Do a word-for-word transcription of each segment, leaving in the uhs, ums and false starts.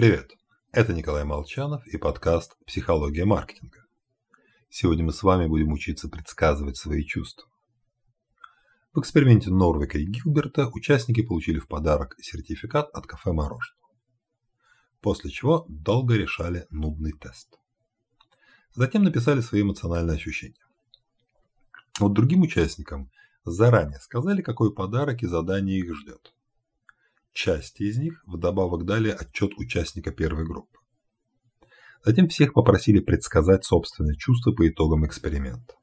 Привет, это Николай Молчанов и подкаст «Психология маркетинга». Сегодня мы с вами будем учиться предсказывать свои чувства. В эксперименте Норвика и Гилберта участники получили в подарок сертификат от кафе «Мороженого», после чего долго решали нудный тест. Затем написали свои эмоциональные ощущения. Вот другим участникам заранее сказали, какой подарок и задание их ждет. Части из них вдобавок дали отчет участника первой группы. Затем всех попросили предсказать собственные чувства по итогам эксперимента.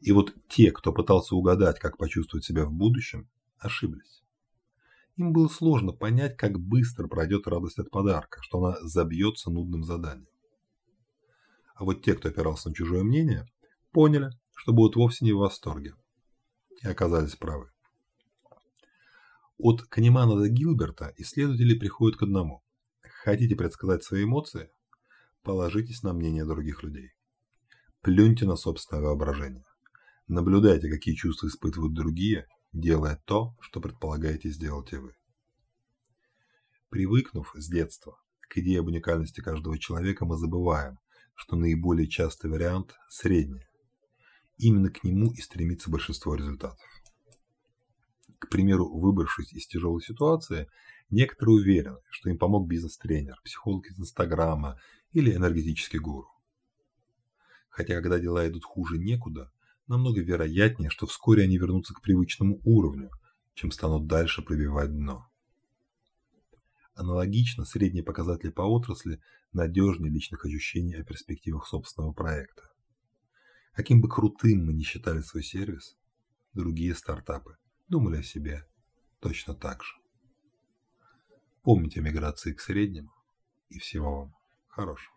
И вот те, кто пытался угадать, как почувствовать себя в будущем, ошиблись. Им было сложно понять, как быстро пройдет радость от подарка, что она забьется нудным заданием. А вот те, кто опирался на чужое мнение, поняли, что будут вовсе не в восторге, и оказались правы. От Канемана до Гилберта исследователи приходят к одному. Хотите предсказать свои эмоции? Положитесь на мнение других людей. Плюньте на собственное воображение. Наблюдайте, какие чувства испытывают другие, делая то, что предполагаете сделать и вы. Привыкнув с детства к идее об уникальности каждого человека, мы забываем, что наиболее частый вариант – средний. Именно к нему и стремится большинство результатов. К примеру, выбравшись из тяжелой ситуации, некоторые уверены, что им помог бизнес-тренер, психолог из Инстаграма или энергетический гуру. Хотя, когда дела идут хуже некуда, намного вероятнее, что вскоре они вернутся к привычному уровню, чем станут дальше пробивать дно. Аналогично, средние показатели по отрасли надежнее личных ощущений о перспективах собственного проекта. Каким бы крутым мы ни считали свой сервис, другие стартапы думали о себе точно так же. Помните о миграции к среднему и всего вам хорошего.